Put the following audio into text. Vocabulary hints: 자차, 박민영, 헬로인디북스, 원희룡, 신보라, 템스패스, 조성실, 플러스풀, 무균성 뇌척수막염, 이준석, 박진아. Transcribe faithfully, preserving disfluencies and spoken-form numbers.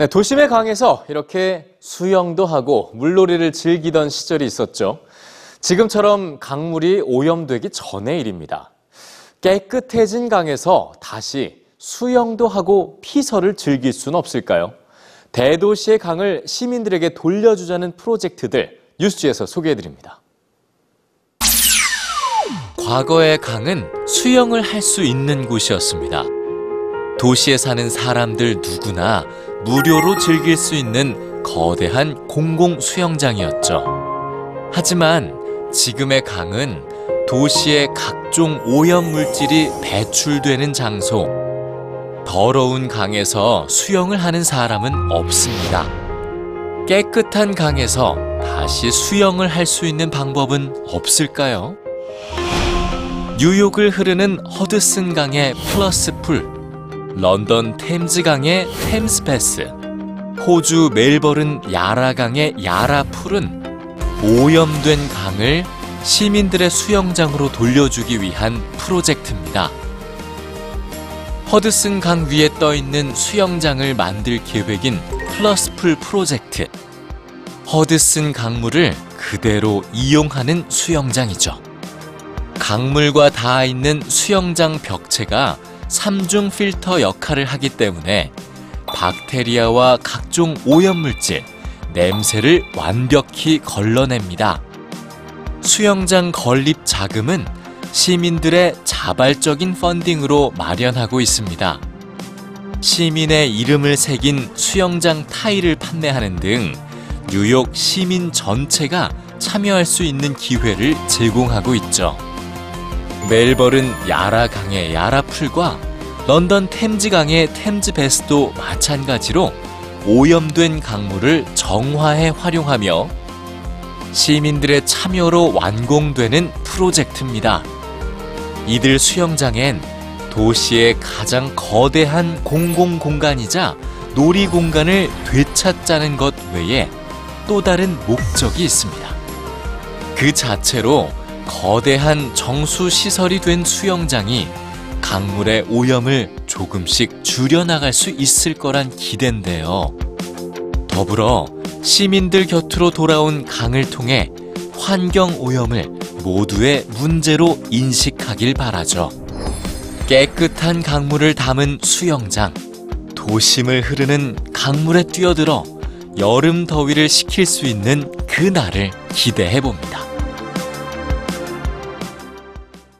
네, 도심의 강에서 이렇게 수영도 하고 물놀이를 즐기던 시절이 있었죠. 지금처럼 강물이 오염되기 전의 일입니다. 깨끗해진 강에서 다시 수영도 하고 피서를 즐길 수는 없을까요? 대도시의 강을 시민들에게 돌려주자는 프로젝트들 뉴스지에서 소개해드립니다. 과거의 강은 수영을 할 수 있는 곳이었습니다. 도시에 사는 사람들 누구나 무료로 즐길 수 있는 거대한 공공 수영장이었죠. 하지만 지금의 강은 도시의 각종 오염물질이 배출되는 장소, 더러운 강에서 수영을 하는 사람은 없습니다. 깨끗한 강에서 다시 수영을 할 수 있는 방법은 없을까요? 뉴욕을 흐르는 허드슨 강의 플러스풀, 런던 템즈강의 템스패스, 호주 멜버른 야라강의 야라풀은 오염된 강을 시민들의 수영장으로 돌려주기 위한 프로젝트입니다. 허드슨 강 위에 떠있는 수영장을 만들 계획인 플러스풀 프로젝트. 허드슨 강물을 그대로 이용하는 수영장이죠. 강물과 닿아 있는 수영장 벽체가 삼중 필터 역할을 하기 때문에 박테리아와 각종 오염물질, 냄새를 완벽히 걸러냅니다. 수영장 건립 자금은 시민들의 자발적인 펀딩으로 마련하고 있습니다. 시민의 이름을 새긴 수영장 타일을 판매하는 등 뉴욕 시민 전체가 참여할 수 있는 기회를 제공하고 있죠. 멜버른 야라강의 야라풀과 런던 템즈강의 템즈베스도 마찬가지로 오염된 강물을 정화해 활용하며 시민들의 참여로 완공되는 프로젝트입니다. 이들 수영장엔 도시의 가장 거대한 공공공간이자 놀이공간을 되찾자는 것 외에 또 다른 목적이 있습니다. 그 자체로 거대한 정수시설이 된 수영장이 강물의 오염을 조금씩 줄여나갈 수 있을 거란 기대인데요. 더불어 시민들 곁으로 돌아온 강을 통해 환경오염을 모두의 문제로 인식하길 바라죠. 깨끗한 강물을 담은 수영장, 도심을 흐르는 강물에 뛰어들어 여름 더위를 식힐 수 있는 그날을 기대해봅니다.